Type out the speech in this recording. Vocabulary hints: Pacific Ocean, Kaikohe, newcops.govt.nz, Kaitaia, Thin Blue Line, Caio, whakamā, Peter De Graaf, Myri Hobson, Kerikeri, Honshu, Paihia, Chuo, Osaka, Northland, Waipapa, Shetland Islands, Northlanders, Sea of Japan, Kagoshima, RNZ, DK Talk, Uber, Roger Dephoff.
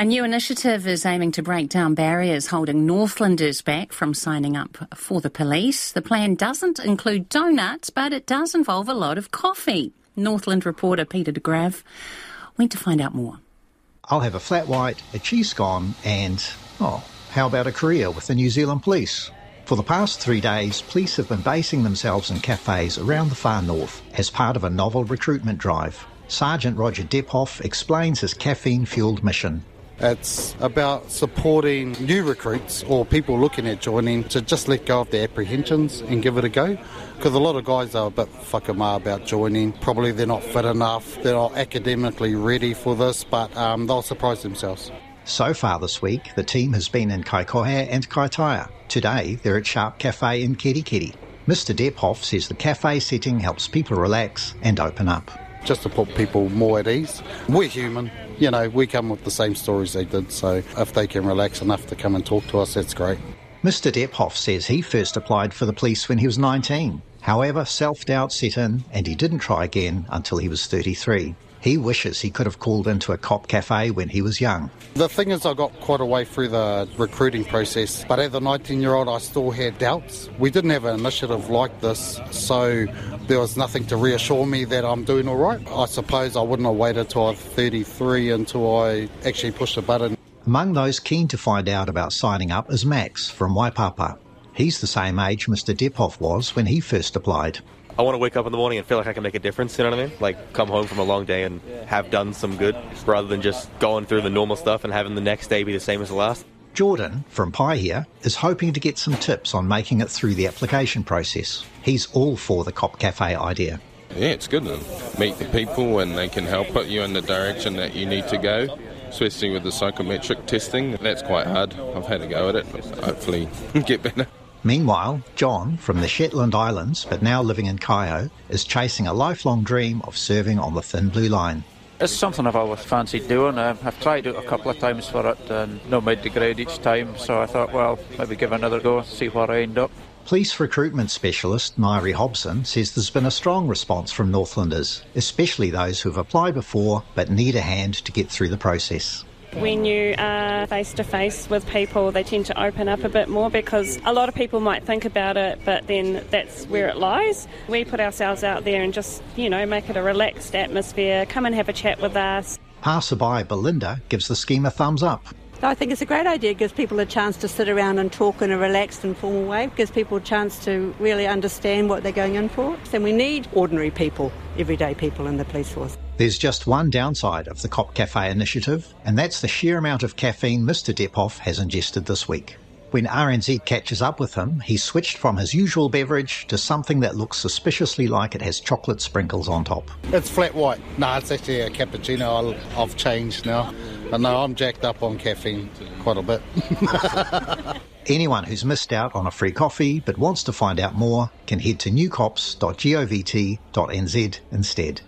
A new initiative is aiming to break down barriers holding Northlanders back from signing up for the police. The plan doesn't include donuts, but it does involve a lot of coffee. Northland reporter Peter De Graaf went to find out more. I'll have a flat white, a cheese scone, and, how about a career with the New Zealand Police? For the past 3 days, police have been basing themselves in cafes around the far north as part of a novel recruitment drive. Sergeant Roger Dephoff explains his caffeine-fuelled mission. It's about supporting new recruits or people looking at joining to just let go of their apprehensions and give it a go. Because a lot of guys are a bit whakamā about joining. Probably they're not fit enough, they're not academically ready for this, but they'll surprise themselves. So far this week, the team has been in Kaikohe and Kaitaia. Today, they're at Sharp Cafe in Kerikeri. Mr Dephoff says the cafe setting helps people relax and open up. Just to put people more at ease. We're human. You know, we come with the same stories they did, so if they can relax enough to come and talk to us, that's great. Mr Dephoff says he first applied for the police when he was 19. However, self-doubt set in and he didn't try again until he was 33. He wishes he could have called into a cop cafe when he was young. The thing is, I got quite a way through the recruiting process, but as a 19-year-old, I still had doubts. We didn't have an initiative like this, so there was nothing to reassure me that I'm doing all right. I suppose I wouldn't have waited till I was 33 until I actually pushed the button. Among those keen to find out about signing up is Max from Waipapa. He's the same age Mr Dephoff was when he first applied. I want to wake up in the morning and feel like I can make a difference, you know what I mean? Like, come home from a long day and have done some good, rather than just going through the normal stuff and having the next day be the same as the last. Jordan, from Paihia, is hoping to get some tips on making it through the application process. He's all for the cop cafe idea. Yeah, it's good to meet the people and they can help put you in the direction that you need to go, especially with the psychometric testing. That's quite hard. I've had a go at it, but hopefully get better. Meanwhile, John, from the Shetland Islands, but now living in Caio, is chasing a lifelong dream of serving on the Thin Blue Line. It's something I've always fancied doing. I've tried it a couple of times for it and not made the grade each time, so I thought, well, maybe give another go, see where I end up. Police recruitment specialist Myri Hobson says there's been a strong response from Northlanders, especially those who've applied before but need a hand to get through the process. When you are face-to-face with people, they tend to open up a bit more because a lot of people might think about it, but then that's where it lies. We put ourselves out there and just, make it a relaxed atmosphere. Come and have a chat with us. Passerby Belinda gives the scheme a thumbs up. I think it's a great idea. It gives people a chance to sit around and talk in a relaxed and formal way. It gives people a chance to really understand what they're going in for. And we need ordinary people, everyday people in the police force. There's just one downside of the Cop Cafe initiative, and that's the sheer amount of caffeine Mr Dephoff has ingested this week. When RNZ catches up with him, he switched from his usual beverage to something that looks suspiciously like it has chocolate sprinkles on top. It's flat white. No, it's actually a cappuccino. I've changed now. And no, I'm jacked up on caffeine quite a bit. Anyone who's missed out on a free coffee but wants to find out more can head to newcops.govt.nz instead.